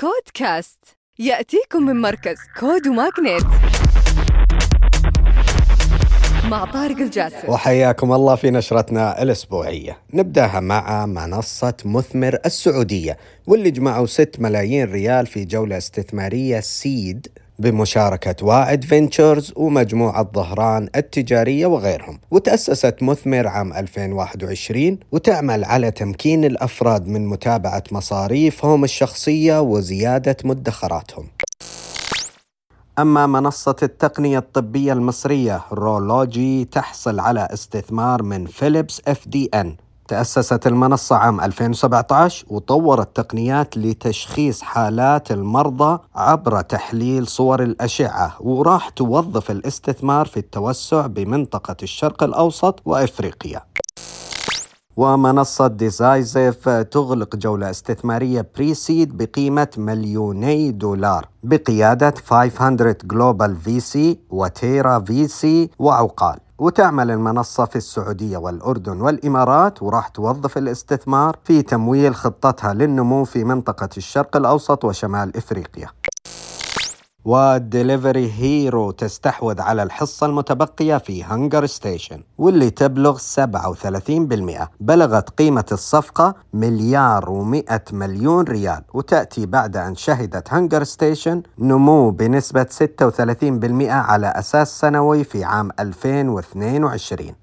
كود كاست يأتيكم من مركز كود وماجنت مع طارق الجاسر. وحياكم الله في نشرتنا الأسبوعية، نبدأها مع منصة مثمر السعودية واللي جمعوا 6 ملايين ريال في جولة استثمارية سيد بمشاركة واعد فينتشرز ومجموعة ظهران التجارية وغيرهم. وتأسست مثمر عام 2021 وتعمل على تمكين الأفراد من متابعة مصاريفهم الشخصية وزيادة مدخراتهم. أما منصة التقنية الطبية المصرية رولوجي تحصل على استثمار من فيليبس اف دي ان. تأسست المنصة عام 2017 وطورت تقنيات لتشخيص حالات المرضى عبر تحليل صور الأشعة، وراح توظف الاستثمار في التوسع بمنطقة الشرق الأوسط وإفريقيا. ومنصة ديزايزيف تغلق جولة استثمارية بريسيد بقيمة $2 مليون بقيادة 500 جلوبال في سي وتيرا في سي وعقال. وتعمل المنصة في السعودية والأردن والإمارات، وراح توظف الاستثمار في تمويل خطتها للنمو في منطقة الشرق الأوسط وشمال إفريقيا. وديليفري هيرو تستحوذ على الحصة المتبقية في هنغر ستيشن واللي تبلغ 37%. بلغت قيمة الصفقة $1.1 مليار، وتأتي بعد أن شهدت هنغر ستيشن نمو بنسبة 36% على أساس سنوي في عام 2022.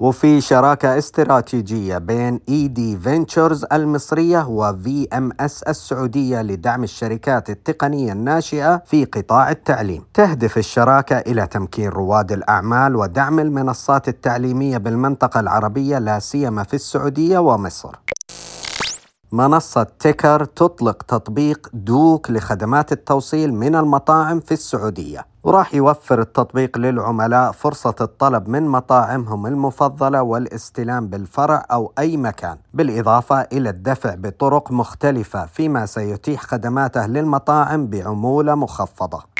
وفي شراكة استراتيجية بين EdVentures المصرية وVMS السعودية لدعم الشركات التقنية الناشئة في قطاع التعليم، تهدف الشراكة إلى تمكين رواد الأعمال ودعم المنصات التعليمية بالمنطقة العربية لا سيما في السعودية ومصر. منصة تيكر تطلق تطبيق دوك لخدمات التوصيل من المطاعم في السعودية، وراح يوفر التطبيق للعملاء فرصة الطلب من مطاعمهم المفضلة والاستلام بالفرع أو أي مكان، بالإضافة إلى الدفع بطرق مختلفة، فيما سيتيح خدماته للمطاعم بعمولة مخفضة.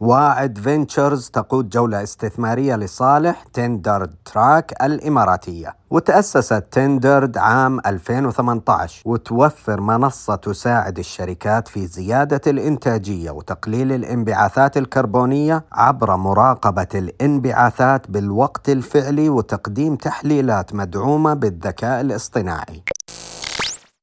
واعد فينتشرز تقود جولة استثمارية لصالح تندرد تراك الإماراتية. وتأسست تندرد عام 2018 وتوفر منصة تساعد الشركات في زيادة الإنتاجية وتقليل الانبعاثات الكربونية عبر مراقبة الانبعاثات بالوقت الفعلي وتقديم تحليلات مدعومة بالذكاء الاصطناعي.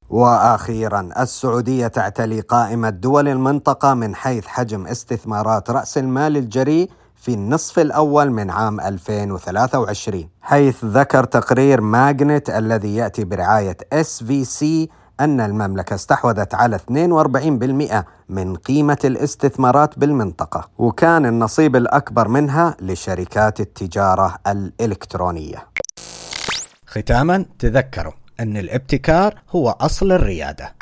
وأخيرا السعودية تعتلي قائمة دول المنطقة من حيث حجم استثمارات رأس المال الجريء في النصف الأول من عام 2023، حيث ذكر تقرير ماجنت الذي يأتي برعاية SVC أن المملكة استحوذت على 42% من قيمة الاستثمارات بالمنطقة، وكان النصيب الأكبر منها لشركات التجارة الإلكترونية. ختاما تذكروا أن الابتكار هو أصل الريادة.